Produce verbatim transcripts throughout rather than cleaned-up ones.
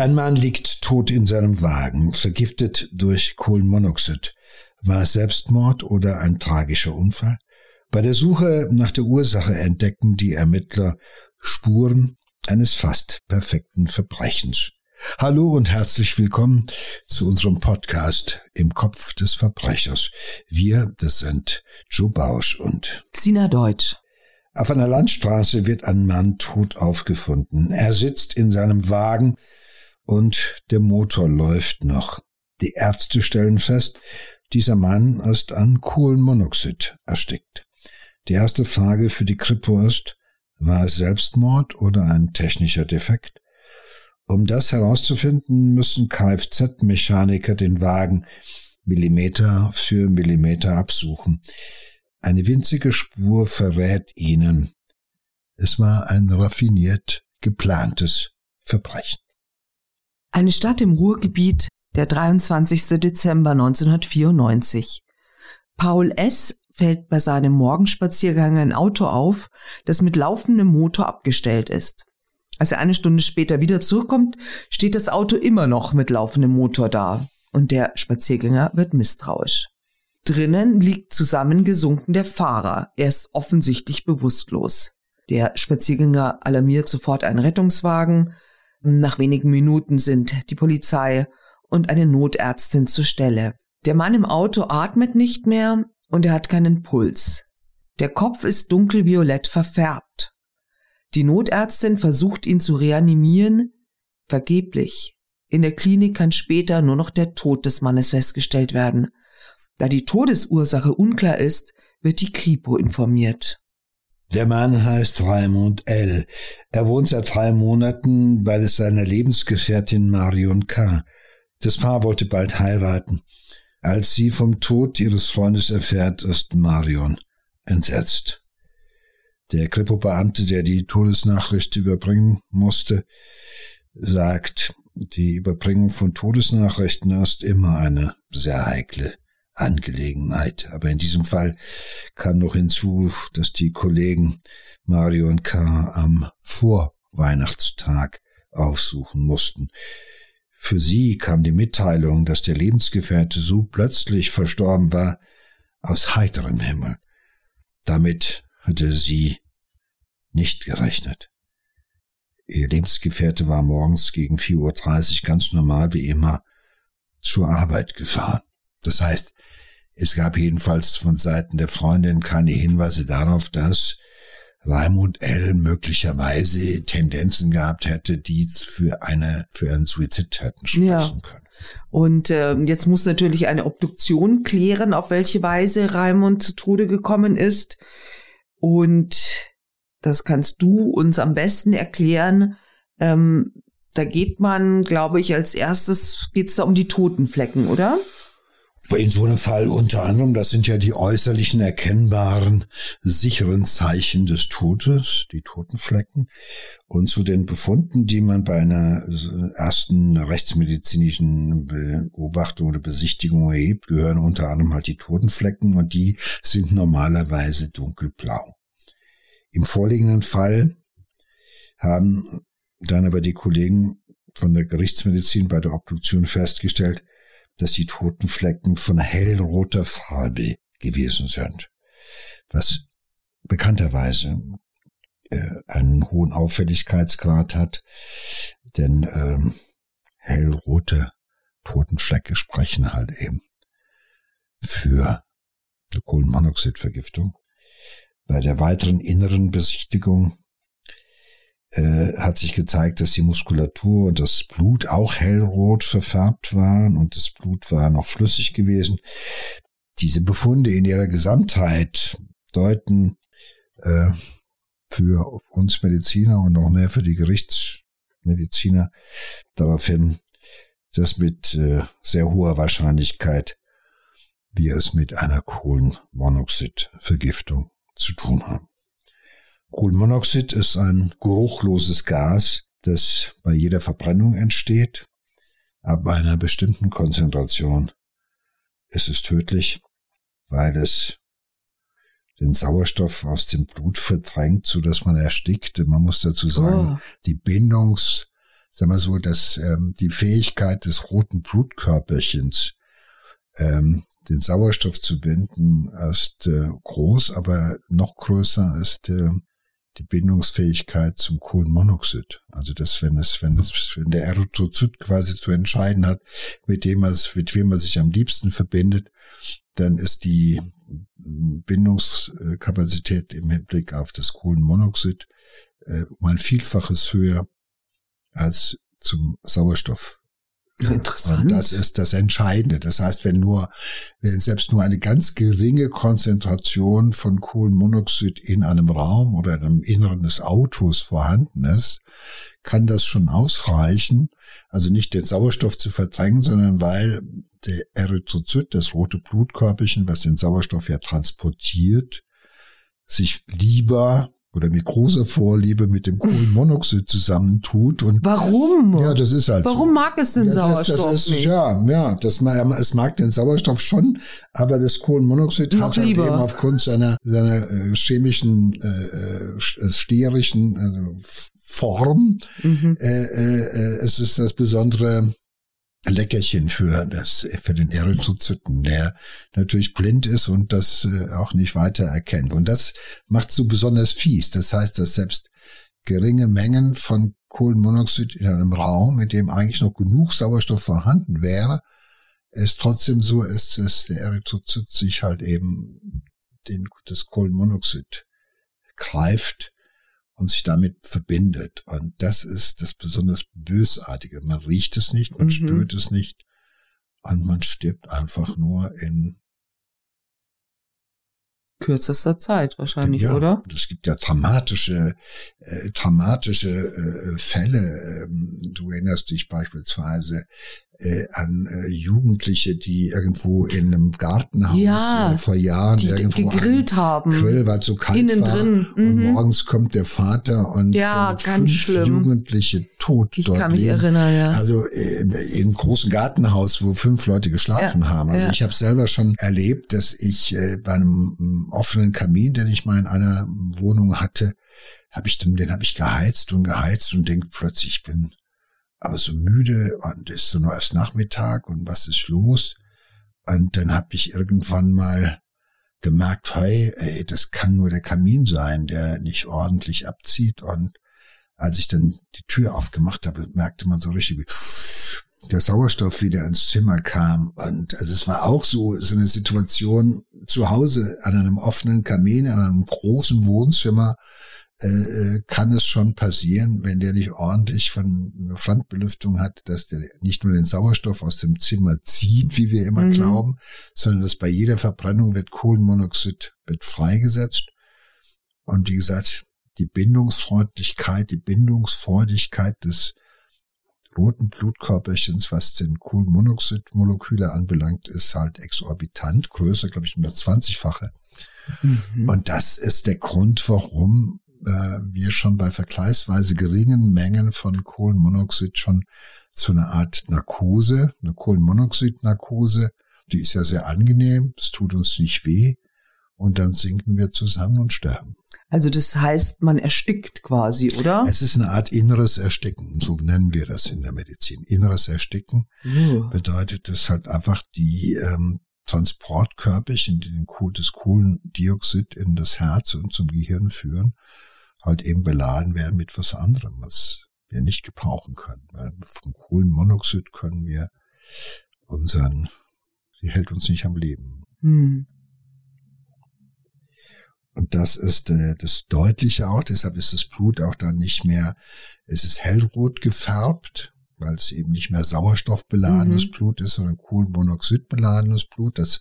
Ein Mann liegt tot in seinem Wagen, vergiftet durch Kohlenmonoxid. War es Selbstmord oder ein tragischer Unfall? Bei der Suche nach der Ursache entdecken die Ermittler Spuren eines fast perfekten Verbrechens. Hallo und herzlich willkommen zu unserem Podcast Im Kopf des Verbrechers. Wir, das sind Joe Bausch und Zina Deutsch. Auf einer Landstraße wird ein Mann tot aufgefunden. Er sitzt in seinem Wagen und der Motor läuft noch. Die Ärzte stellen fest, dieser Mann ist an Kohlenmonoxid erstickt. Die erste Frage für die Kripo ist, war es Selbstmord oder ein technischer Defekt? Um das herauszufinden, müssen Kfz-Mechaniker den Wagen Millimeter für Millimeter absuchen. Eine winzige Spur verrät ihnen, es war ein raffiniert geplantes Verbrechen. Eine Stadt im Ruhrgebiet, der dreiundzwanzigster Dezember neunzehnhundertvierundneunzig. Paul S. fällt bei seinem Morgenspaziergang ein Auto auf, das mit laufendem Motor abgestellt ist. Als er eine Stunde später wieder zurückkommt, steht das Auto immer noch mit laufendem Motor da und der Spaziergänger wird misstrauisch. Drinnen liegt zusammengesunken der Fahrer, er ist offensichtlich bewusstlos. Der Spaziergänger alarmiert sofort einen Rettungswagen. Nach wenigen Minuten sind die Polizei und eine Notärztin zur Stelle. Der Mann im Auto atmet nicht mehr. Und er hat keinen Puls. Der Kopf ist dunkelviolett verfärbt. Die Notärztin versucht, ihn zu reanimieren, vergeblich. In der Klinik kann später nur noch der Tod des Mannes festgestellt werden. Da die Todesursache unklar ist, wird die Kripo informiert. Der Mann heißt Raimund L. Er wohnt seit drei Monaten bei seiner Lebensgefährtin Marion K. Das Paar wollte bald heiraten. Als sie vom Tod ihres Freundes erfährt, ist Marion entsetzt. Der Kripo-Beamte, der die Todesnachricht überbringen musste, sagt, die Überbringung von Todesnachrichten ist immer eine sehr heikle Angelegenheit. Aber in diesem Fall kam noch hinzu, dass die Kollegen Marion K. am Vorweihnachtstag aufsuchen mussten. Für sie kam die Mitteilung, dass der Lebensgefährte so plötzlich verstorben war, aus heiterem Himmel. Damit hatte sie nicht gerechnet. Ihr Lebensgefährte war morgens gegen vier Uhr dreißig ganz normal wie immer zur Arbeit gefahren. Das heißt, es gab jedenfalls von Seiten der Freundin keine Hinweise darauf, dass Raimund L. möglicherweise Tendenzen gehabt hätte, die für eine für einen Suizid hätten sprechen ja. können. Und äh, jetzt muss natürlich eine Obduktion klären, auf welche Weise Raimund zu Tode gekommen ist. Und das kannst du uns am besten erklären. Ähm, da geht man, glaube ich, als erstes geht's da um die Totenflecken, oder? In so einem Fall unter anderem, das sind ja die äußerlichen, erkennbaren, sicheren Zeichen des Todes, die Totenflecken. Und zu den Befunden, die man bei einer ersten rechtsmedizinischen Beobachtung oder Besichtigung erhebt, gehören unter anderem halt die Totenflecken und die sind normalerweise dunkelblau. Im vorliegenden Fall haben dann aber die Kollegen von der Gerichtsmedizin bei der Obduktion festgestellt, dass die Totenflecken von hellroter Farbe gewesen sind, was bekannterweise äh, einen hohen Auffälligkeitsgrad hat, denn ähm, hellrote Totenflecke sprechen halt eben für eine Kohlenmonoxidvergiftung. Bei der weiteren inneren Besichtigung hat sich gezeigt, dass die Muskulatur und das Blut auch hellrot verfärbt waren und das Blut war noch flüssig gewesen. Diese Befunde in ihrer Gesamtheit deuten äh, für uns Mediziner und noch mehr für die Gerichtsmediziner darauf hin, dass mit äh, sehr hoher Wahrscheinlichkeit wir es mit einer Kohlenmonoxidvergiftung zu tun haben. Kohlenmonoxid ist ein geruchloses Gas, das bei jeder Verbrennung entsteht. Ab einer bestimmten Konzentration ist es tödlich, weil es den Sauerstoff aus dem Blut verdrängt, sodass man erstickt. Man muss dazu sagen, oh. die Bindungs- sagen wir so, dass ähm, die Fähigkeit des roten Blutkörperchens, ähm, den Sauerstoff zu binden, ist äh, groß, aber noch größer ist äh, die Bindungsfähigkeit zum Kohlenmonoxid. Also das, wenn es, wenn es, wenn der Erythrozyt quasi zu entscheiden hat, mit dem man, mit wem man sich am liebsten verbindet, dann ist die Bindungskapazität im Hinblick auf das Kohlenmonoxid äh, um ein Vielfaches höher als zum Sauerstoff. Ja, interessant. Und das ist das Entscheidende. Das heißt, wenn nur, wenn selbst nur eine ganz geringe Konzentration von Kohlenmonoxid in einem Raum oder in einem Inneren des Autos vorhanden ist, kann das schon ausreichen, also nicht den Sauerstoff zu verdrängen, sondern weil der Erythrozyt, das rote Blutkörperchen, was den Sauerstoff ja transportiert, sich lieber oder mit großer Vorliebe mit dem Kohlenmonoxid zusammentut. Und warum? Ja, das ist halt. Warum so. Mag es den das Sauerstoff ist, das ist, nicht? Ja, ja, das mag, es mag den Sauerstoff schon, aber das Kohlenmonoxid Noch hat halt lieber. eben aufgrund seiner seiner äh, chemischen, äh, sterischen äh, Form, mhm. äh, äh, es ist das besondere Leckerchen für das, für den Erythrozyten, der natürlich blind ist und das auch nicht weiter erkennt. Und das macht so besonders fies. Das heißt, dass selbst geringe Mengen von Kohlenmonoxid in einem Raum, in dem eigentlich noch genug Sauerstoff vorhanden wäre, es trotzdem so ist, dass der Erythrozyt sich halt eben den, das Kohlenmonoxid greift und sich damit verbindet. Und das ist das besonders Bösartige. Man riecht es nicht, man mhm. spürt es nicht und man stirbt einfach nur in kürzester Zeit wahrscheinlich, ja, oder? Es gibt ja dramatische, äh, dramatische äh, Fälle. Ähm, du erinnerst dich beispielsweise äh, an äh, Jugendliche, die irgendwo in einem Gartenhaus ja, äh, vor Jahren die, irgendwo gegrillt haben. Grill, weil es so kalt Innen war. Drin. Mhm. Und morgens kommt der Vater und ja, fünf ganz schlimm. Jugendliche tot ich dort kann mich leben. erinnern, ja. Also äh, im großen Gartenhaus, wo fünf Leute geschlafen ja, haben. Also ja. ich habe selber schon erlebt, dass ich äh, bei einem offenen Kamin, den ich mal in einer Wohnung hatte, habe ich den, den habe ich geheizt und geheizt und denke plötzlich, ich bin aber so müde und es ist so nur erst Nachmittag und was ist los? Und dann habe ich irgendwann mal gemerkt, hey, ey, das kann nur der Kamin sein, der nicht ordentlich abzieht. Und als ich dann die Tür aufgemacht habe, merkte man so richtig, wie der Sauerstoff wieder ins Zimmer kam. Und also es war auch so, so eine Situation zu Hause an einem offenen Kamin, an einem großen Wohnzimmer, äh, kann es schon passieren, wenn der nicht ordentlich von Fremdbelüftung hat, dass der nicht nur den Sauerstoff aus dem Zimmer zieht, wie wir immer mhm. glauben, sondern dass bei jeder Verbrennung wird Kohlenmonoxid wird freigesetzt. Und wie gesagt, die Bindungsfreundlichkeit, die Bindungsfreudigkeit des roten Blutkörperchens, was den Kohlenmonoxid-Moleküle anbelangt, ist halt exorbitant, größer, glaube ich, um das zwanzigfache. Mhm. Und das ist der Grund, warum äh, wir schon bei vergleichsweise geringen Mengen von Kohlenmonoxid schon zu einer Art Narkose, eine Kohlenmonoxid-Narkose, die ist ja sehr angenehm, es tut uns nicht weh. Und dann sinken wir zusammen und sterben. Also das heißt, man erstickt quasi, oder? Es ist eine Art inneres Ersticken, so nennen wir das in der Medizin. Inneres Ersticken uh. bedeutet, dass halt einfach die ähm, Transportkörperchen, die den Koh- das Kohlendioxid in das Herz und zum Gehirn führen, halt eben beladen werden mit was anderem, was wir nicht gebrauchen können. Weil vom Kohlenmonoxid können wir unseren, die hält uns nicht am Leben. Hm. Und das ist äh, das Deutliche auch, deshalb ist das Blut auch dann nicht mehr, es ist hellrot gefärbt, weil es eben nicht mehr sauerstoffbeladenes mhm. Blut ist, sondern Kohlenmonoxidbeladenes Blut. Das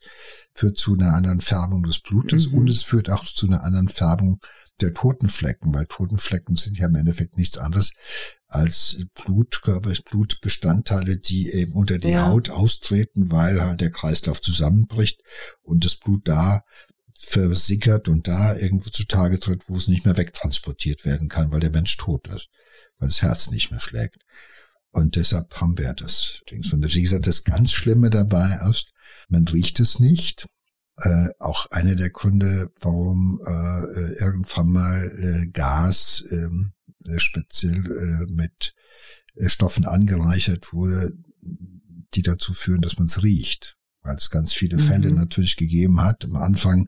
führt zu einer anderen Färbung des Blutes mhm. und es führt auch zu einer anderen Färbung der Totenflecken, weil Totenflecken sind ja im Endeffekt nichts anderes als Blutkörper, Blutbestandteile, die eben unter die ja. Haut austreten, weil halt der Kreislauf zusammenbricht und das Blut da versickert und da irgendwo zutage tritt, wo es nicht mehr wegtransportiert werden kann, weil der Mensch tot ist, weil das Herz nicht mehr schlägt. Und deshalb haben wir das Ding. Und wie gesagt, das ganz Schlimme dabei ist, man riecht es nicht. Äh, auch einer der Gründe, warum äh, irgendwann mal äh, Gas äh, speziell äh, mit Stoffen angereichert wurde, die dazu führen, dass man es riecht. Weil es ganz viele mhm. Fälle natürlich gegeben hat am Anfang,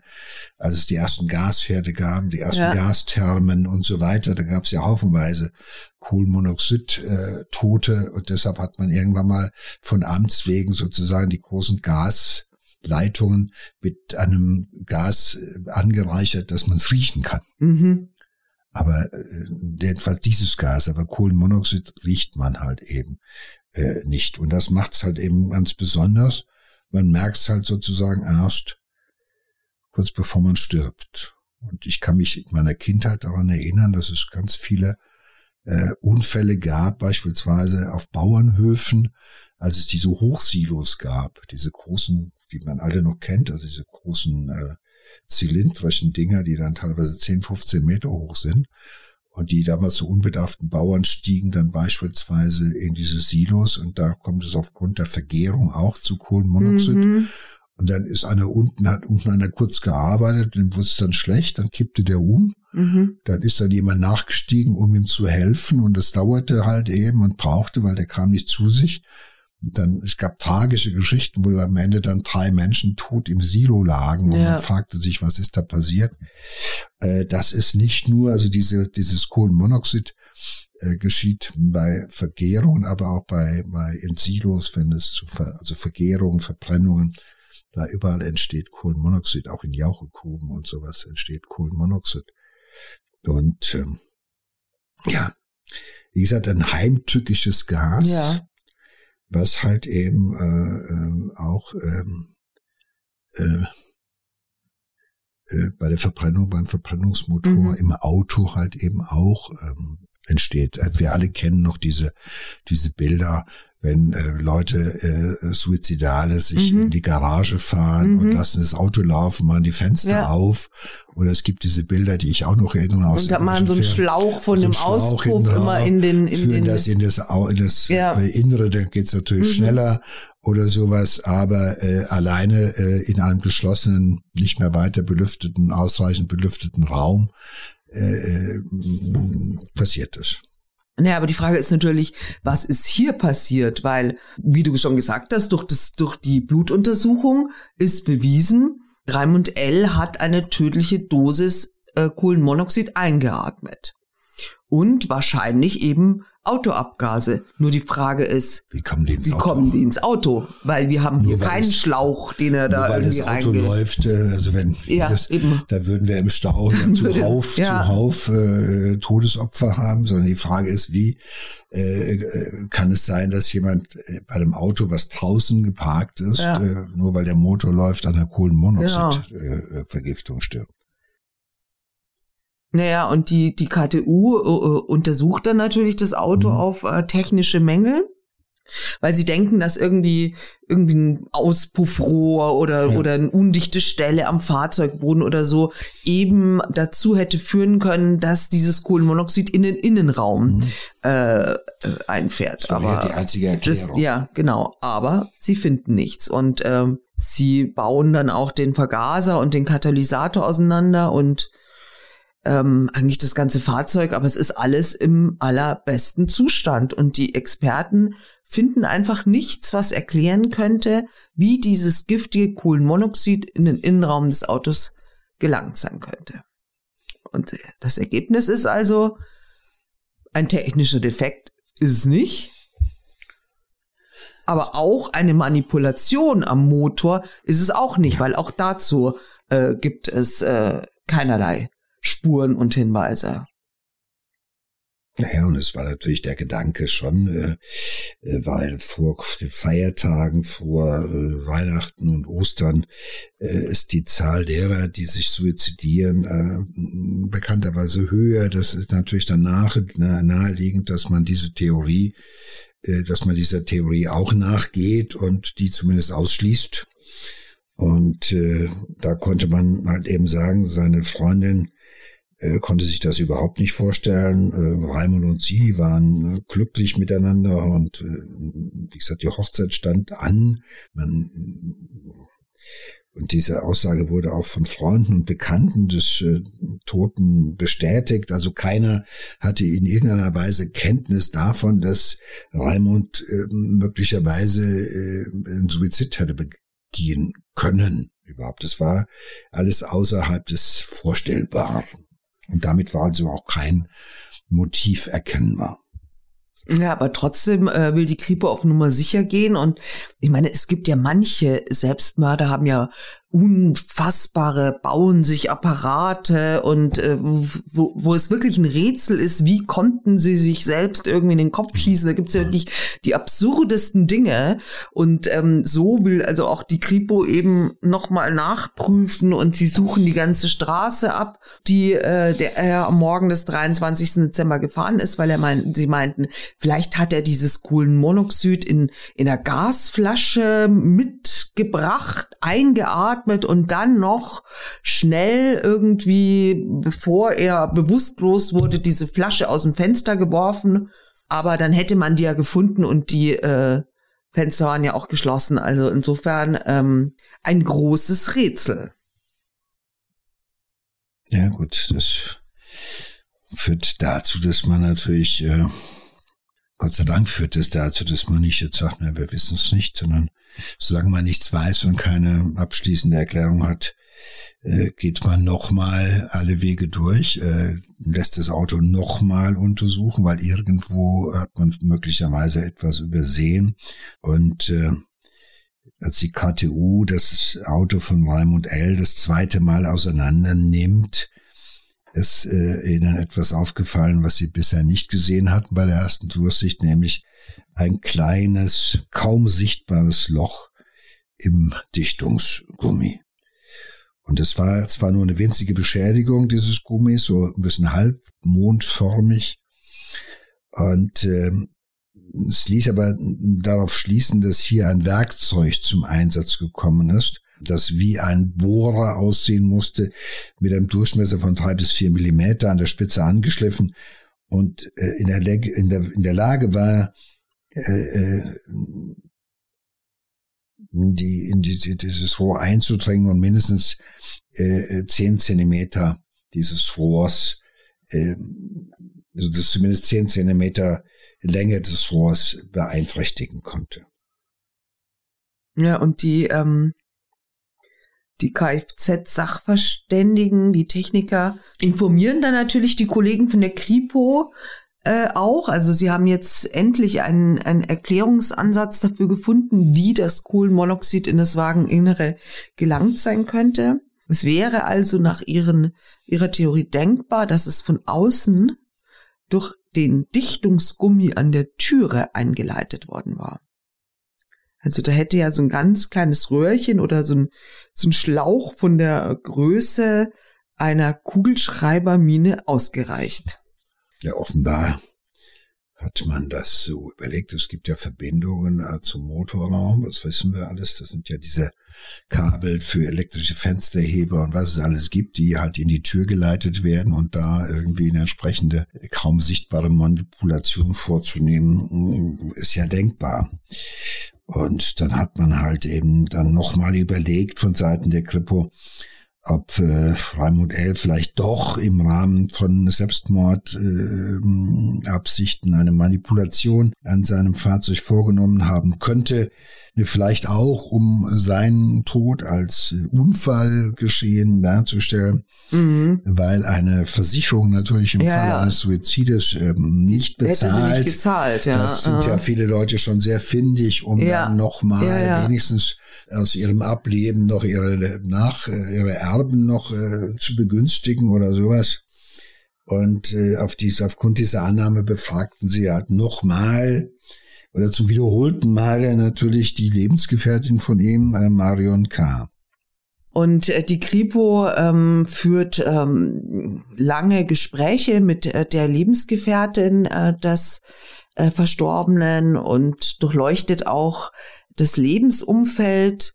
als es die ersten Gasherde gab, die ersten ja. Gasthermen und so weiter, da gab es ja haufenweise Kohlenmonoxid-Tote und deshalb hat man irgendwann mal von Amts wegen sozusagen die großen Gasleitungen mit einem Gas angereichert, dass man es riechen kann. Mhm. Aber jedenfalls dieses Gas, aber Kohlenmonoxid riecht man halt eben äh, nicht. Und das macht's halt eben ganz besonders. Man merkt es halt sozusagen erst kurz bevor man stirbt. Und ich kann mich in meiner Kindheit daran erinnern, dass es ganz viele äh, Unfälle gab, beispielsweise auf Bauernhöfen, als es diese Hochsilos gab, diese großen, die man alle noch kennt, also diese großen äh, zylindrischen Dinger, die dann teilweise zehn, fünfzehn Meter hoch sind. Und die damals so unbedarften Bauern stiegen dann beispielsweise in diese Silos und da kommt es aufgrund der Vergärung auch zu Kohlenmonoxid. Mhm. Und dann ist einer unten, hat unten einer kurz gearbeitet, dem wurde es dann schlecht, dann kippte der um. Mhm. Dann ist dann jemand nachgestiegen, um ihm zu helfen und das dauerte halt eben und brauchte, weil der kam nicht zu sich. Und dann, es gab tragische Geschichten, wo am Ende dann drei Menschen tot im Silo lagen und ja. man fragte sich, was ist da passiert? Äh, das ist nicht nur, also diese, dieses Kohlenmonoxid äh, geschieht bei Vergärungen, aber auch bei, bei in Silos, wenn es zu, Ver, also Vergärungen, Verbrennungen, da überall entsteht Kohlenmonoxid, auch in Jauchegruben und sowas entsteht Kohlenmonoxid. Und, ähm, ja, wie gesagt, ein heimtückisches Gas. Ja. Was halt eben äh, äh, auch ähm, äh, äh, bei der Verbrennung, beim Verbrennungsmotor mhm. im Auto halt eben auch ähm, entsteht. Wir alle kennen noch diese diese Bilder, wenn äh, Leute äh, Suizidale sich mhm. in die Garage fahren mhm. und lassen das Auto laufen, machen die Fenster ja. auf. Oder es gibt diese Bilder, die ich auch noch erinnere. Aus und da mal so einen Schlauch von dem Auspuff immer in den... In, führen in, das in das, in das ja. Innere, dann geht's natürlich mhm. schneller oder sowas. Aber äh, alleine äh, in einem geschlossenen, nicht mehr weiter belüfteten, ausreichend belüfteten Raum äh, passiert das. Naja, aber die Frage ist natürlich, was ist hier passiert? Weil, wie du schon gesagt hast, durch, das, durch die Blutuntersuchung ist bewiesen, Raimund L. hat eine tödliche Dosis äh, Kohlenmonoxid eingeatmet. Und wahrscheinlich eben Autoabgase. Nur die Frage ist, wie kommen die ins, wie Auto? Kommen die ins Auto? Weil wir haben nur hier keinen es, Schlauch, den er da irgendwie Nur weil das Auto läuft, also wenn ja, das, eben. Da würden wir im Stau ja, zuhauf, ja. zuhauf äh, Todesopfer haben. Sondern die Frage ist, wie äh, kann es sein, dass jemand bei einem Auto, was draußen geparkt ist, ja. äh, nur weil der Motor läuft, an der Kohlenmonoxid-Vergiftung ja. äh, stirbt? Naja, und die, die K T U äh, untersucht dann natürlich das Auto mhm. auf äh, technische Mängel, weil sie denken, dass irgendwie, irgendwie ein Auspuffrohr oder, ja. oder eine undichte Stelle am Fahrzeugboden oder so eben dazu hätte führen können, dass dieses Kohlenmonoxid in den Innenraum mhm. äh, einfährt. Das war aber ja die einzige Erklärung. Das, ja, genau. Aber sie finden nichts und äh, sie bauen dann auch den Vergaser und den Katalysator auseinander und Ähm, eigentlich das ganze Fahrzeug, aber es ist alles im allerbesten Zustand. Und die Experten finden einfach nichts, was erklären könnte, wie dieses giftige Kohlenmonoxid in den Innenraum des Autos gelangt sein könnte. Und das Ergebnis ist also, ein technischer Defekt ist es nicht. Aber auch eine Manipulation am Motor ist es auch nicht, weil auch dazu äh, gibt es äh, keinerlei Spuren und Hinweise. Naja, und es war natürlich der Gedanke schon, äh, weil vor Feiertagen, vor äh, Weihnachten und Ostern äh, ist die Zahl derer, die sich suizidieren, äh, bekannterweise höher. Das ist natürlich dann naheliegend, dass man diese Theorie, äh, dass man dieser Theorie auch nachgeht und die zumindest ausschließt. Und äh, da konnte man halt eben sagen, seine Freundin konnte sich das überhaupt nicht vorstellen. Raimund und sie waren glücklich miteinander und wie gesagt, die Hochzeit stand an. Man Und diese Aussage wurde auch von Freunden und Bekannten des äh, Toten bestätigt. Also keiner hatte in irgendeiner Weise Kenntnis davon, dass Raimund äh, möglicherweise äh, einen Suizid hätte begehen können überhaupt. Das war alles außerhalb des Vorstellbaren. Und damit war also auch kein Motiv erkennbar. Ja, aber trotzdem äh, will die Kripo auf Nummer sicher gehen. Und ich meine, es gibt ja manche Selbstmörder, haben ja unfassbare, bauen sich Apparate und äh, wo, wo es wirklich ein Rätsel ist, wie konnten sie sich selbst irgendwie in den Kopf schießen. Da gibt's ja wirklich die absurdesten Dinge. Und ähm, so will also auch die Kripo eben nochmal nachprüfen und sie suchen die ganze Straße ab, die äh, der er am Morgen des dreiundzwanzigsten Dezember gefahren ist, weil er meint, sie meinten, vielleicht hat er dieses Kohlenmonoxid in, in einer Gasflasche mitgebracht, eingeatmet und dann noch schnell irgendwie, bevor er bewusstlos wurde, diese Flasche aus dem Fenster geworfen. Aber dann hätte man die ja gefunden und die äh, Fenster waren ja auch geschlossen. Also insofern ähm, ein großes Rätsel. Ja gut, das führt dazu, dass man natürlich... Äh Gott sei Dank führt es dazu, dass man nicht jetzt sagt, na, wir wissen es nicht, sondern solange man nichts weiß und keine abschließende Erklärung hat, äh, geht man nochmal alle Wege durch, äh, lässt das Auto nochmal untersuchen, weil irgendwo hat man möglicherweise etwas übersehen. Und äh, als die K T U das Auto von Raimund L. das zweite Mal auseinander nimmt, ist äh, ihnen etwas aufgefallen, was sie bisher nicht gesehen hatten bei der ersten Durchsicht, nämlich ein kleines, kaum sichtbares Loch im Dichtungsgummi. Und es war zwar nur eine winzige Beschädigung dieses Gummis, so ein bisschen halbmondförmig, und äh, es ließ aber darauf schließen, dass hier ein Werkzeug zum Einsatz gekommen ist, das wie ein Bohrer aussehen musste, mit einem Durchmesser von drei bis vier Millimeter an der Spitze angeschliffen und äh, in, der Le- in, der, in der Lage war, äh, äh, die, in die, dieses Rohr einzudringen und mindestens äh, zehn Zentimeter dieses Rohrs, äh, also das zumindest zehn Zentimeter Länge des Rohrs beeinträchtigen konnte. Ja, und die ähm die Kfz-Sachverständigen, die Techniker, informieren dann natürlich die Kollegen von der Kripo äh, auch. Also sie haben jetzt endlich einen, einen Erklärungsansatz dafür gefunden, wie das Kohlenmonoxid in das Wageninnere gelangt sein könnte. Es wäre also nach ihren, ihrer Theorie denkbar, dass es von außen durch den Dichtungsgummi an der Türe eingeleitet worden war. Also da hätte ja so ein ganz kleines Röhrchen oder so ein, so ein Schlauch von der Größe einer Kugelschreibermine ausgereicht. Ja, offenbar hat man das so überlegt. Es gibt ja Verbindungen zum Motorraum, das wissen wir alles. Das sind ja diese Kabel für elektrische Fensterheber und was es alles gibt, die halt in die Tür geleitet werden und da irgendwie eine entsprechende, kaum sichtbare Manipulation vorzunehmen, ist ja denkbar. Und dann hat man halt eben dann nochmal überlegt von Seiten der Kripo, ob äh, Raimund L. vielleicht doch im Rahmen von Selbstmordabsichten äh, eine Manipulation an seinem Fahrzeug vorgenommen haben könnte. Vielleicht auch, um seinen Tod als Unfall geschehen darzustellen, mhm. weil eine Versicherung natürlich im ja, Fall eines Suizides ähm, nicht bezahlt. Hätte sie nicht gezahlt, ja. Das sind ja viele Leute schon sehr findig, um ja. dann nochmal ja, ja. wenigstens aus ihrem Ableben noch ihre nach ihre Erben noch äh, zu begünstigen oder sowas. Und äh, auf dies, aufgrund dieser Annahme befragten sie halt nochmal oder zum wiederholten Male natürlich die Lebensgefährtin von ihm, äh, Marion K. Und äh, die Kripo ähm, führt ähm, lange Gespräche mit äh, der Lebensgefährtin äh, des äh, Verstorbenen und durchleuchtet auch das Lebensumfeld.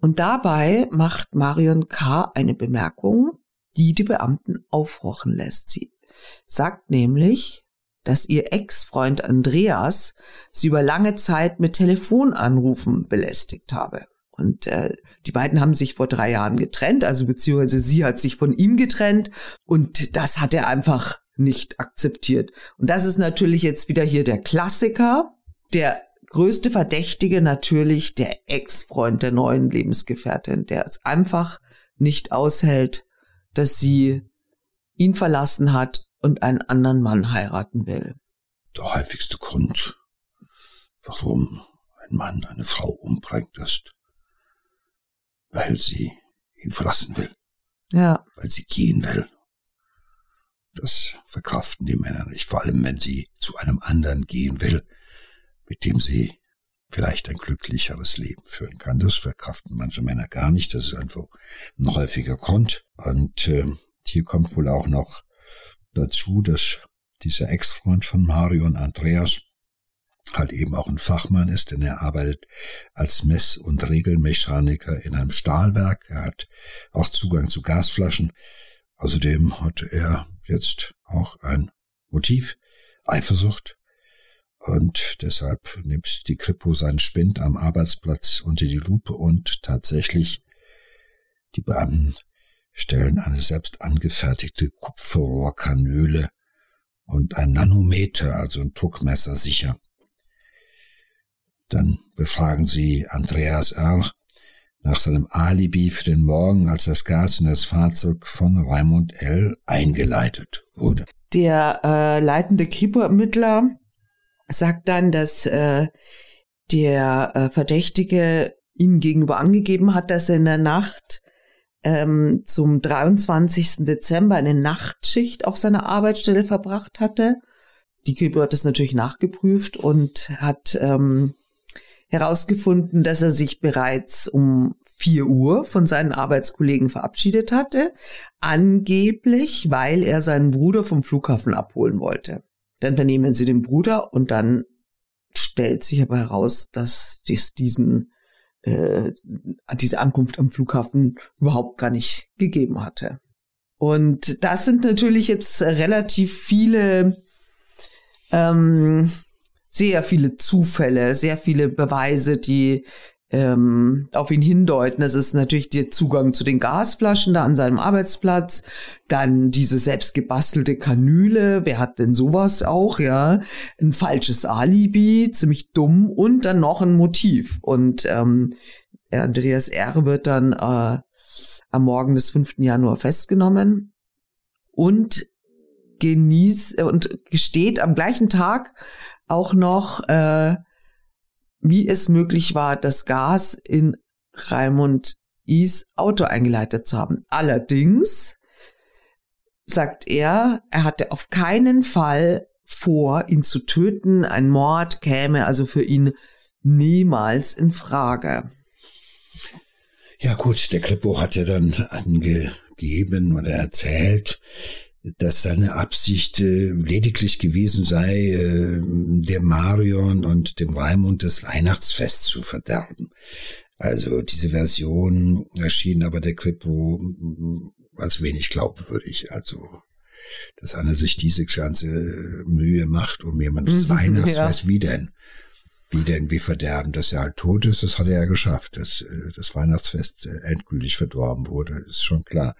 Und dabei macht Marion K. eine Bemerkung, die die Beamten aufhorchen lässt. Sie sagt nämlich, dass ihr Ex-Freund Andreas sie über lange Zeit mit Telefonanrufen belästigt habe. Und äh, die beiden haben sich vor drei Jahren getrennt, also beziehungsweise sie hat sich von ihm getrennt und das hat er einfach nicht akzeptiert. Und das ist natürlich jetzt wieder hier der Klassiker, der größte Verdächtige natürlich der Ex-Freund der neuen Lebensgefährtin, der es einfach nicht aushält, dass sie ihn verlassen hat und einen anderen Mann heiraten will. Der häufigste Grund, warum ein Mann eine Frau umbringt, ist, weil sie ihn verlassen will. Ja. Weil sie gehen will. Das verkraften die Männer nicht, vor allem wenn sie zu einem anderen gehen will, mit dem sie vielleicht ein glücklicheres Leben führen kann. Das verkraften manche Männer gar nicht. Das ist einfach ein häufiger Grund. Und äh, hier kommt wohl auch noch dazu, dass dieser Ex-Freund von Marion, Andreas, halt eben auch ein Fachmann ist, denn er arbeitet als Mess- und Regelmechaniker in einem Stahlwerk. Er hat auch Zugang zu Gasflaschen. Außerdem hat er jetzt auch ein Motiv, Eifersucht. Und deshalb nimmt die Kripo seinen Spind am Arbeitsplatz unter die Lupe und tatsächlich die Beamten stellen eine selbst angefertigte Kupferrohrkanüle und ein Nanometer, also ein Druckmesser, sicher. Dann befragen sie Andreas R. nach seinem Alibi für den Morgen, als das Gas in das Fahrzeug von Raimund L. eingeleitet wurde. Der äh, leitende Kripo-Ermittler sagt dann, dass äh, der äh, Verdächtige ihm gegenüber angegeben hat, dass er in der Nacht ähm, zum dreiundzwanzigsten Dezember eine Nachtschicht auf seiner Arbeitsstelle verbracht hatte. Die Kripo hat das natürlich nachgeprüft und hat ähm, herausgefunden, dass er sich bereits um vier Uhr von seinen Arbeitskollegen verabschiedet hatte, angeblich, weil er seinen Bruder vom Flughafen abholen wollte. Dann vernehmen sie den Bruder und dann stellt sich aber heraus, dass dies diesen, äh, diese Ankunft am Flughafen überhaupt gar nicht gegeben hatte. Und das sind natürlich jetzt relativ viele, ähm, sehr viele Zufälle, sehr viele Beweise, die ähm, auf ihn hindeuten. Das ist natürlich der Zugang zu den Gasflaschen da an seinem Arbeitsplatz, dann diese selbstgebastelte Kanüle, wer hat denn sowas auch, ja, ein falsches Alibi, ziemlich dumm und dann noch ein Motiv. Und ähm, Andreas R. wird dann äh, am Morgen des fünften Januar festgenommen und genießt und gesteht am gleichen Tag auch noch, äh, wie es möglich war, das Gas in Raimund Is Auto eingeleitet zu haben. Allerdings sagt er, er hatte auf keinen Fall vor, ihn zu töten. Ein Mord käme also für ihn niemals in Frage. Ja gut, der Kripo hat ja dann angegeben oder erzählt, dass seine Absicht äh, lediglich gewesen sei, äh, der Marion und dem Raimund das Weihnachtsfest zu verderben. Also diese Version erschien aber der Kripo als wenig glaubwürdig. Also, dass einer sich diese ganze Mühe macht, um jemandes mhm, Weihnachtsfest, ja. wie denn? Wie denn, wie verderben, dass er halt tot ist, das hat er ja geschafft, dass äh, das Weihnachtsfest äh, endgültig verdorben wurde, ist schon klar.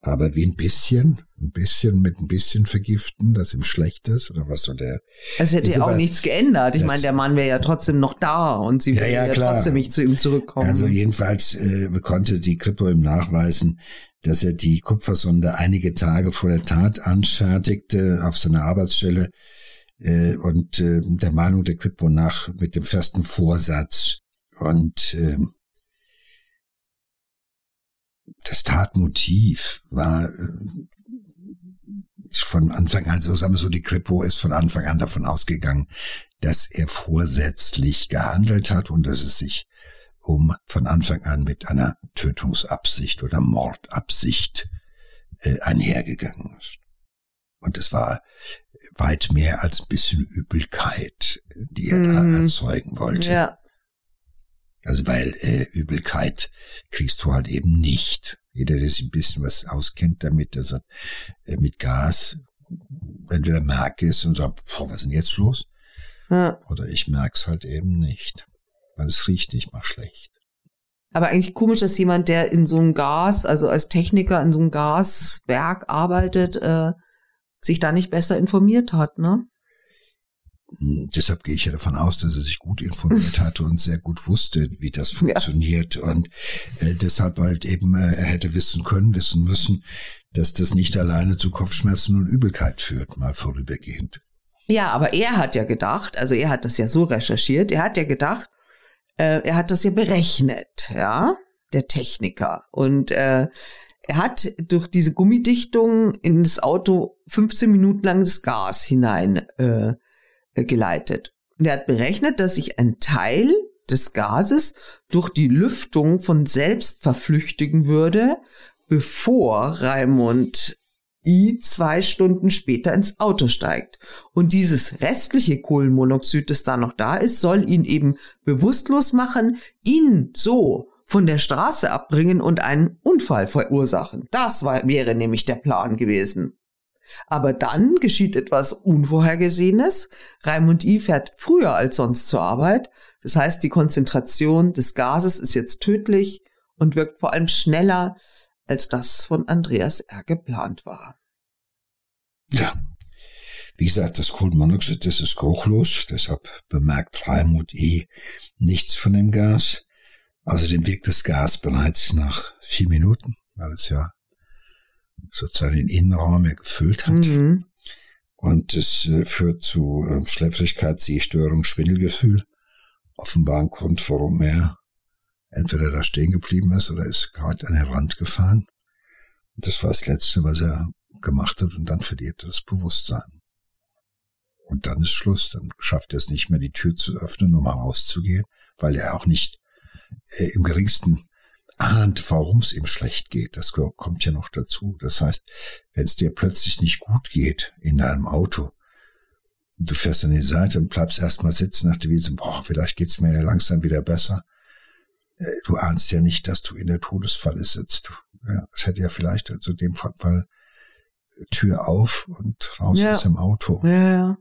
Aber wie ein bisschen, ein bisschen mit ein bisschen vergiften, dass ihm schlecht ist, oder was soll der? Es hätte ja auch war, nichts geändert. Ich meine, der Mann wäre ja trotzdem noch da und sie würde ja, ja, ja trotzdem nicht zu ihm zurückkommen. Also jedenfalls äh, konnte die Kripo ihm nachweisen, dass er die Kupfersonde einige Tage vor der Tat anfertigte auf seiner Arbeitsstelle, und äh, der Meinung der Kripo nach mit dem festen Vorsatz. Und äh, das Tatmotiv war äh, von Anfang an, so sagen wir so, die Kripo ist von Anfang an davon ausgegangen, dass er vorsätzlich gehandelt hat und dass es sich um von Anfang an mit einer Tötungsabsicht oder Mordabsicht äh, einhergegangen ist. Und es war weit mehr als ein bisschen Übelkeit, die er mm. da erzeugen wollte. Ja. Also weil äh, Übelkeit kriegst du halt eben nicht. Jeder, der sich ein bisschen was auskennt damit, dass er äh, mit Gas entweder merkt es und sagt, boah, was ist denn jetzt los? Ja. Oder ich merk's halt eben nicht, weil es riecht nicht mal schlecht. Aber eigentlich komisch, dass jemand, der in so einem Gas, also als Techniker in so einem Gaswerk arbeitet, äh, sich da nicht besser informiert hat, ne? Deshalb gehe ich ja davon aus, dass er sich gut informiert hatte und sehr gut wusste, wie das funktioniert. Ja. Und äh, deshalb halt eben, äh, er hätte wissen können, wissen müssen, dass das nicht alleine zu Kopfschmerzen und Übelkeit führt, mal vorübergehend. Ja, aber er hat ja gedacht, also er hat das ja so recherchiert, er hat ja gedacht, äh, er hat das ja berechnet, ja, der Techniker. Und äh, er hat durch diese Gummidichtung in das Auto fünfzehn Minuten lang das Gas hinein äh, geleitet. Und er hat berechnet, dass sich ein Teil des Gases durch die Lüftung von selbst verflüchtigen würde, bevor Raimund I. zwei Stunden später ins Auto steigt. Und dieses restliche Kohlenmonoxid, das da noch da ist, soll ihn eben bewusstlos machen, ihn so von der Straße abbringen und einen Unfall verursachen. Das war, wäre nämlich der Plan gewesen. Aber dann geschieht etwas Unvorhergesehenes. Raimund I. fährt früher als sonst zur Arbeit. Das heißt, die Konzentration des Gases ist jetzt tödlich und wirkt vor allem schneller, als das von Andreas R. geplant war. Ja, wie gesagt, das Kohlenmonoxid, das ist geruchlos. Deshalb bemerkt Raimund I. nichts von dem Gas. Außerdem wirkt das Gas bereits nach vier Minuten, weil es ja sozusagen den Innenraum mehr gefüllt hat. Mhm. Und es äh, führt zu äh, Schläfrigkeit, Sehstörung, Schwindelgefühl. Offenbar ein Grund, warum er entweder da stehen geblieben ist oder ist gerade an den Rand gefahren. Und das war das Letzte, was er gemacht hat. Und dann verliert er das Bewusstsein. Und dann ist Schluss. Dann schafft er es nicht mehr, die Tür zu öffnen, um herauszugehen, weil er auch nicht äh, im geringsten ahnt, warum es ihm schlecht geht. Das kommt ja noch dazu. Das heißt, wenn es dir plötzlich nicht gut geht in deinem Auto, du fährst an die Seite und bleibst erstmal sitzen nach der Wiese, boah, vielleicht geht's mir ja langsam wieder besser. Du ahnst ja nicht, dass du in der Todesfalle sitzt. Ja, es hätte ja vielleicht zu dem Fall Tür auf und raus ja. aus dem Auto. Ja, ja.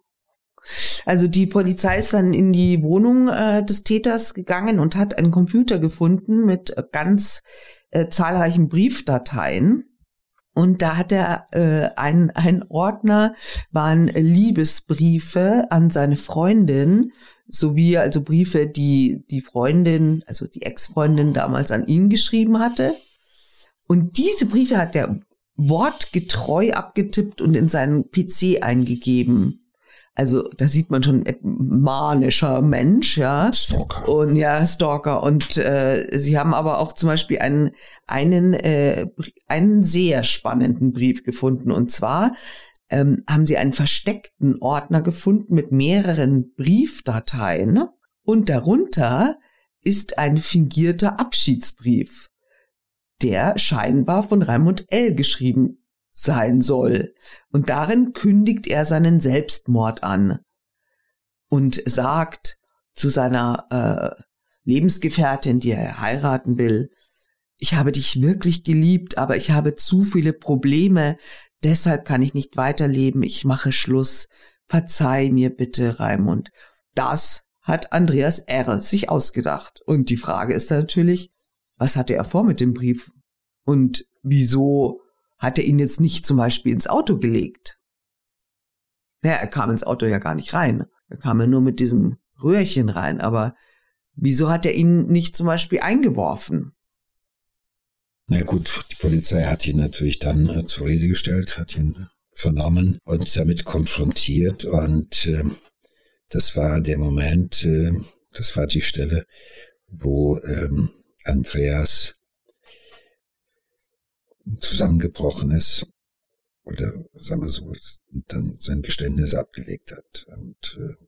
Also die Polizei ist dann in die Wohnung äh, des Täters gegangen und hat einen Computer gefunden mit ganz äh, zahlreichen Briefdateien. Und da hat er äh, ein, ein Ordner, waren Liebesbriefe an seine Freundin, sowie also Briefe, die die Freundin, also die Ex-Freundin damals an ihn geschrieben hatte. Und diese Briefe hat er wortgetreu abgetippt und in seinen P C eingegeben. Also da sieht man schon ein manischer Mensch, ja. Stalker. Und ja, Stalker. Und äh, sie haben aber auch zum Beispiel einen, einen, äh, einen sehr spannenden Brief gefunden. Und zwar ähm, haben sie einen versteckten Ordner gefunden mit mehreren Briefdateien. Und darunter ist ein fingierter Abschiedsbrief, der scheinbar von Raimund L. geschrieben ist. Sein soll. Und darin kündigt er seinen Selbstmord an und sagt zu seiner äh, Lebensgefährtin, die er heiraten will, ich habe dich wirklich geliebt, aber ich habe zu viele Probleme, deshalb kann ich nicht weiterleben, ich mache Schluss, verzeih mir bitte, Raimund. Das hat Andreas R. sich ausgedacht. Und die Frage ist natürlich, was hatte er vor mit dem Brief? Und wieso hat er ihn jetzt nicht zum Beispiel ins Auto gelegt? Naja, er kam ins Auto ja gar nicht rein. Er kam ja nur mit diesem Röhrchen rein. Aber wieso hat er ihn nicht zum Beispiel eingeworfen? Na gut, die Polizei hat ihn natürlich dann äh, zur Rede gestellt, hat ihn vernommen und damit konfrontiert. Und äh, das war der Moment, äh, das war die Stelle, wo äh, Andreas zusammengebrochen ist oder sagen wir so, dann sein Geständnis abgelegt hat und äh,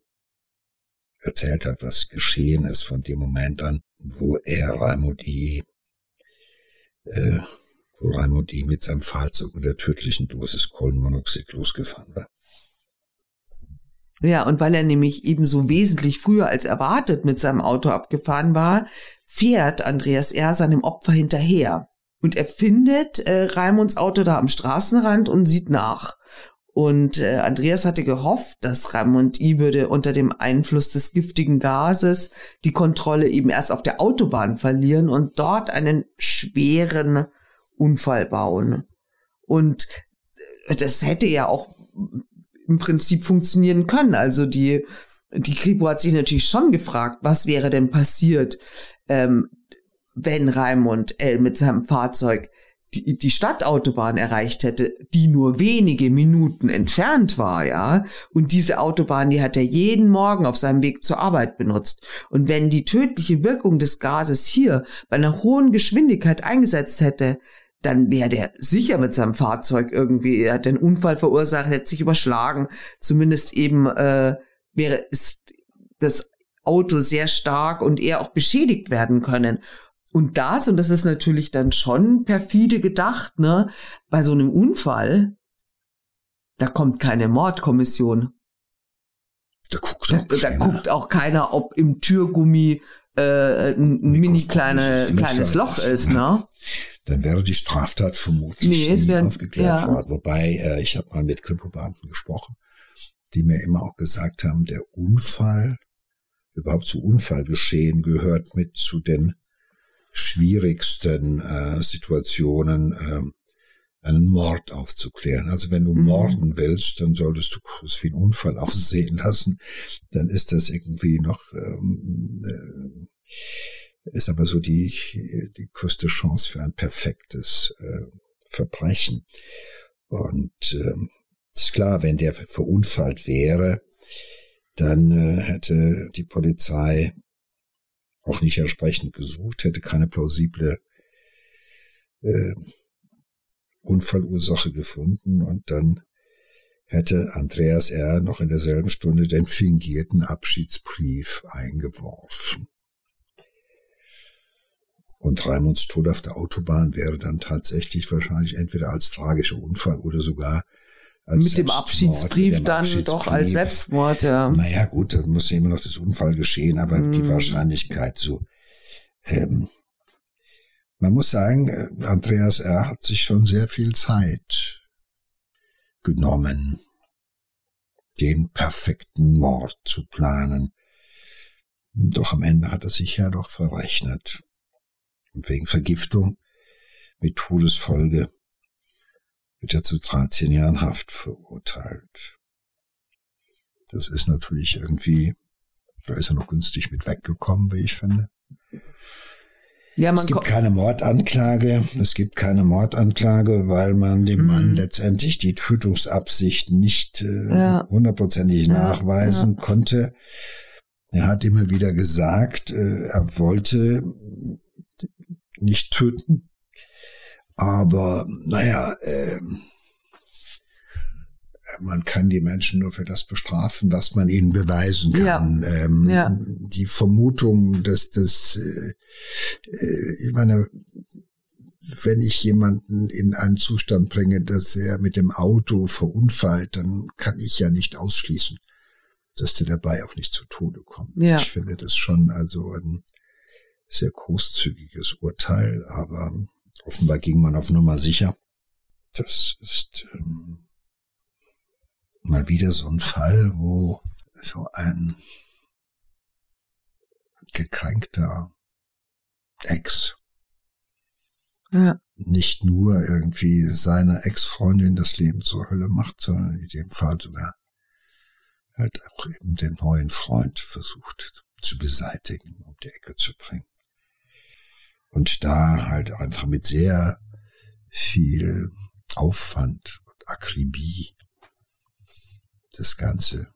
erzählt hat, was geschehen ist von dem Moment an, wo er Raimund I. Äh, wo Raimund I. mit seinem Fahrzeug unter tödlichen Dosis Kohlenmonoxid losgefahren war. Ja, und weil er nämlich eben so wesentlich früher als erwartet mit seinem Auto abgefahren war, fährt Andreas R. seinem Opfer hinterher. Und er findet äh, Raimunds Auto da am Straßenrand und sieht nach. Und äh, Andreas hatte gehofft, dass Raimund I. würde unter dem Einfluss des giftigen Gases die Kontrolle eben erst auf der Autobahn verlieren und dort einen schweren Unfall bauen. Und das hätte ja auch im Prinzip funktionieren können. Also die, die Kripo hat sich natürlich schon gefragt, was wäre denn passiert, ähm, wenn Raimund L. mit seinem Fahrzeug Die, die Stadtautobahn erreicht hätte, die nur wenige Minuten entfernt war, ja. Und diese Autobahn, die hat er jeden Morgen auf seinem Weg zur Arbeit benutzt. Und wenn die tödliche Wirkung des Gases hier bei einer hohen Geschwindigkeit eingesetzt hätte, dann wäre der sicher mit seinem Fahrzeug irgendwie, er hat einen Unfall verursacht, hätte sich überschlagen. Zumindest eben äh, wäre ist das Auto sehr stark und eher auch beschädigt werden können. Und das, und das ist natürlich dann schon perfide gedacht, ne? Bei so einem Unfall, da kommt keine Mordkommission. Da guckt, da, auch, da guckt auch keiner, ob im Türgummi äh, ein nee, mini kleine, kleines Loch ist, ne? Dann wäre die Straftat vermutlich nee, nie wäre, aufgeklärt ja. worden. Wobei, äh, ich habe mal mit Kripo-Beamten gesprochen, die mir immer auch gesagt haben, der Unfall, überhaupt zu Unfallgeschehen gehört mit zu den schwierigsten äh, Situationen äh, einen Mord aufzuklären. Also wenn du mhm. morden willst, dann solltest du es wie einen Unfall aussehen lassen. Dann ist das irgendwie noch ähm, äh, ist aber so die die größte Chance für ein perfektes äh, Verbrechen. Und ähm, ist klar, wenn der verunfallt wäre, dann äh, hätte die Polizei auch nicht entsprechend gesucht, hätte keine plausible äh, Unfallursache gefunden und dann hätte Andreas R. noch in derselben Stunde den fingierten Abschiedsbrief eingeworfen. Und Raimunds Tod auf der Autobahn wäre dann tatsächlich wahrscheinlich entweder als tragischer Unfall oder sogar als mit dem Abschiedsbrief dem dann Abschiedsbrief. Doch als Selbstmord, ja. Naja, gut, dann muss ja immer noch das Unfall geschehen, aber mm. die Wahrscheinlichkeit so. Ähm, man muss sagen, Andreas R. hat sich schon sehr viel Zeit genommen, den perfekten Mord zu planen. Doch am Ende hat er sich ja doch verrechnet. Und wegen Vergiftung mit Todesfolge wird er zu dreizehn Jahren Haft verurteilt. Das ist natürlich irgendwie, da ist er noch günstig mit weggekommen, wie ich finde. Ja, man es gibt keine Mordanklage, es gibt keine Mordanklage, weil man dem mhm. Mann letztendlich die Tötungsabsicht nicht äh, ja. hundertprozentig ja. nachweisen ja. konnte. Er hat immer wieder gesagt, äh, er wollte nicht töten. Aber, naja, äh, man kann die Menschen nur für das bestrafen, was man ihnen beweisen kann. Ja. Ähm, ja. Die Vermutung, dass das, äh, ich meine, wenn ich jemanden in einen Zustand bringe, dass er mit dem Auto verunfallt, dann kann ich ja nicht ausschließen, dass der dabei auch nicht zu Tode kommt. Ja. Ich finde das schon also ein sehr großzügiges Urteil, aber offenbar ging man auf Nummer sicher. Das ist ähm, mal wieder so ein Fall, wo so ein gekränkter Ex ja. nicht nur irgendwie seiner Ex-Freundin das Leben zur Hölle macht, sondern in dem Fall sogar halt auch eben den neuen Freund versucht zu beseitigen, um die Ecke zu bringen. Und da halt einfach mit sehr viel Aufwand und Akribie das Ganze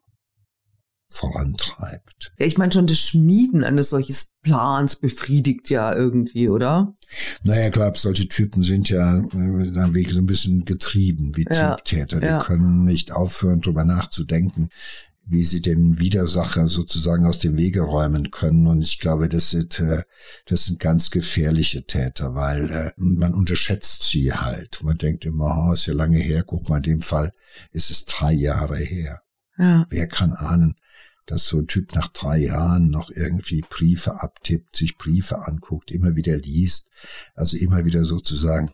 vorantreibt. Ja, ich meine schon, das Schmieden eines solches Plans befriedigt ja irgendwie, oder? Naja, klar, solche Typen sind ja äh, dann wirklich so ein bisschen getrieben wie ja, Triebtäter. Ja. Die können nicht aufhören, drüber nachzudenken, wie sie den Widersacher sozusagen aus dem Wege räumen können. Und ich glaube, das sind, das sind ganz gefährliche Täter, weil man unterschätzt sie halt. Man denkt immer, oh, ist ja lange her, guck mal, in dem Fall ist es drei Jahre her. Ja. Wer kann ahnen, dass so ein Typ nach drei Jahren noch irgendwie Briefe abtippt, sich Briefe anguckt, immer wieder liest, also immer wieder sozusagen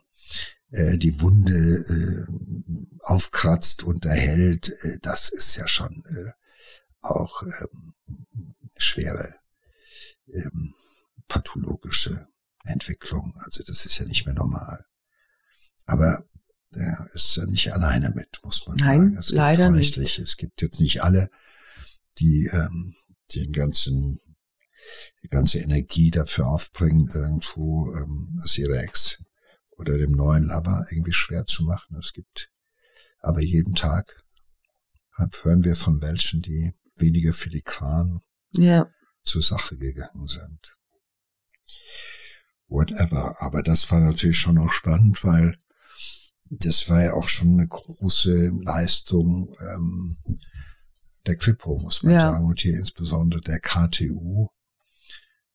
die Wunde äh, auf, aufkratzt, unterhält, äh, das ist ja schon äh, auch ähm, schwere ähm, pathologische Entwicklung. Also das ist ja nicht mehr normal. Aber ja, ist ja nicht alleine mit, muss man Nein, sagen. Es gibt leider nicht. Es gibt jetzt nicht alle, die ähm, den ganzen, die ganze Energie dafür aufbringen, irgendwo ähm, das ihre Ex oder dem neuen Lover irgendwie schwer zu machen. Es gibt aber jeden Tag, hören wir von welchen, die weniger filigran ja. zur Sache gegangen sind. Whatever. Aber das war natürlich schon auch spannend, weil das war ja auch schon eine große Leistung ähm, der Kripo, muss man ja. sagen, und hier insbesondere der K T U,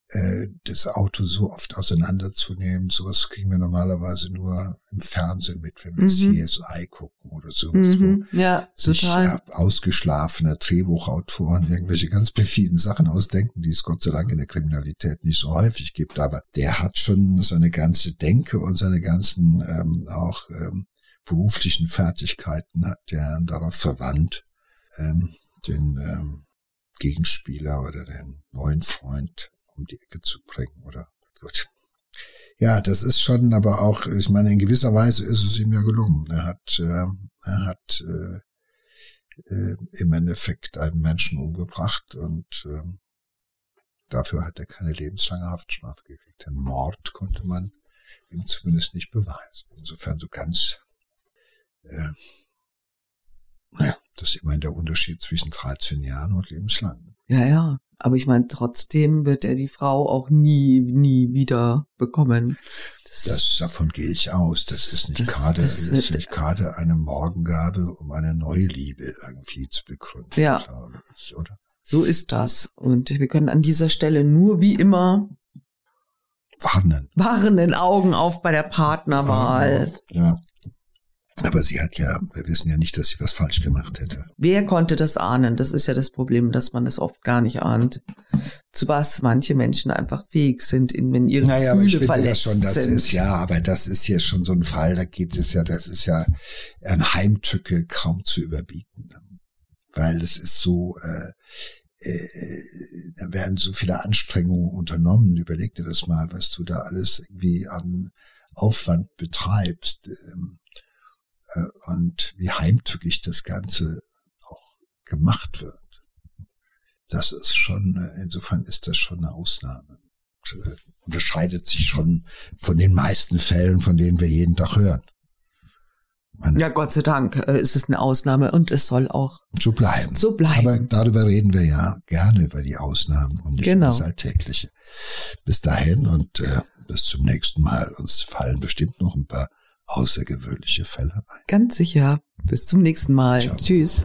äh, das Auto so oft auseinanderzunehmen. Sowas kriegen wir normalerweise nur im Fernsehen mit, wenn wir mhm. C S I gucken oder sowas, mhm. wo ja, sich total. ausgeschlafene Drehbuchautoren irgendwelche ganz perfieden Sachen ausdenken, die es Gott sei Dank in der Kriminalität nicht so häufig gibt. Aber der hat schon seine ganze Denke und seine ganzen ähm, auch ähm, beruflichen Fertigkeiten hat der darauf verwandt, ähm, den ähm, Gegenspieler oder den neuen Freund um die Ecke zu bringen, oder? Gut. Ja, das ist schon, aber auch, ich meine, in gewisser Weise ist es ihm ja gelungen. Er hat, äh, er hat äh, äh, im Endeffekt einen Menschen umgebracht und äh, dafür hat er keine lebenslange Haftstrafe gekriegt. Den Mord konnte man ihm zumindest nicht beweisen. Insofern so ganz äh, naja, das ist immerhin der Unterschied zwischen dreizehn Jahren und lebenslang. Ja, ja. Aber ich meine, trotzdem wird er die Frau auch nie, nie wieder bekommen. Das, das, davon gehe ich aus. Das ist nicht das, gerade, das ist nicht gerade eine Morgengabe, um eine neue Liebe irgendwie zu begründen. Ja. Glaube ich, oder? So ist das. Und wir können an dieser Stelle nur wie immer warnen. Warnen Augen auf bei der Partnerwahl. Ja. Aber sie hat ja, wir wissen ja nicht, dass sie was falsch gemacht hätte. Wer konnte das ahnen? Das ist ja das Problem, dass man das oft gar nicht ahnt. Zu was manche Menschen einfach fähig sind, wenn ihre naja, Gefühle aber ich verletzt finde das schon, das sind. Ist, ja, aber das ist hier schon so ein Fall, da geht es ja, das ist ja an Heimtücke kaum zu überbieten. Weil es ist so, äh, äh, da werden so viele Anstrengungen unternommen. Überleg dir das mal, was du da alles irgendwie an Aufwand betreibst. Ähm, Und wie heimtückig das Ganze auch gemacht wird. Das ist schon, insofern ist das schon eine Ausnahme. Und unterscheidet sich schon von den meisten Fällen, von denen wir jeden Tag hören. Meine ja, Gott sei Dank ist es eine Ausnahme und es soll auch so bleiben. So bleiben. Aber darüber reden wir ja gerne, über die Ausnahmen und nicht genau. über das Alltägliche. Bis dahin und äh, bis zum nächsten Mal. Uns fallen bestimmt noch ein paar außergewöhnliche Fälle ein. Ganz sicher. Bis zum nächsten Mal. Ciao. Tschüss.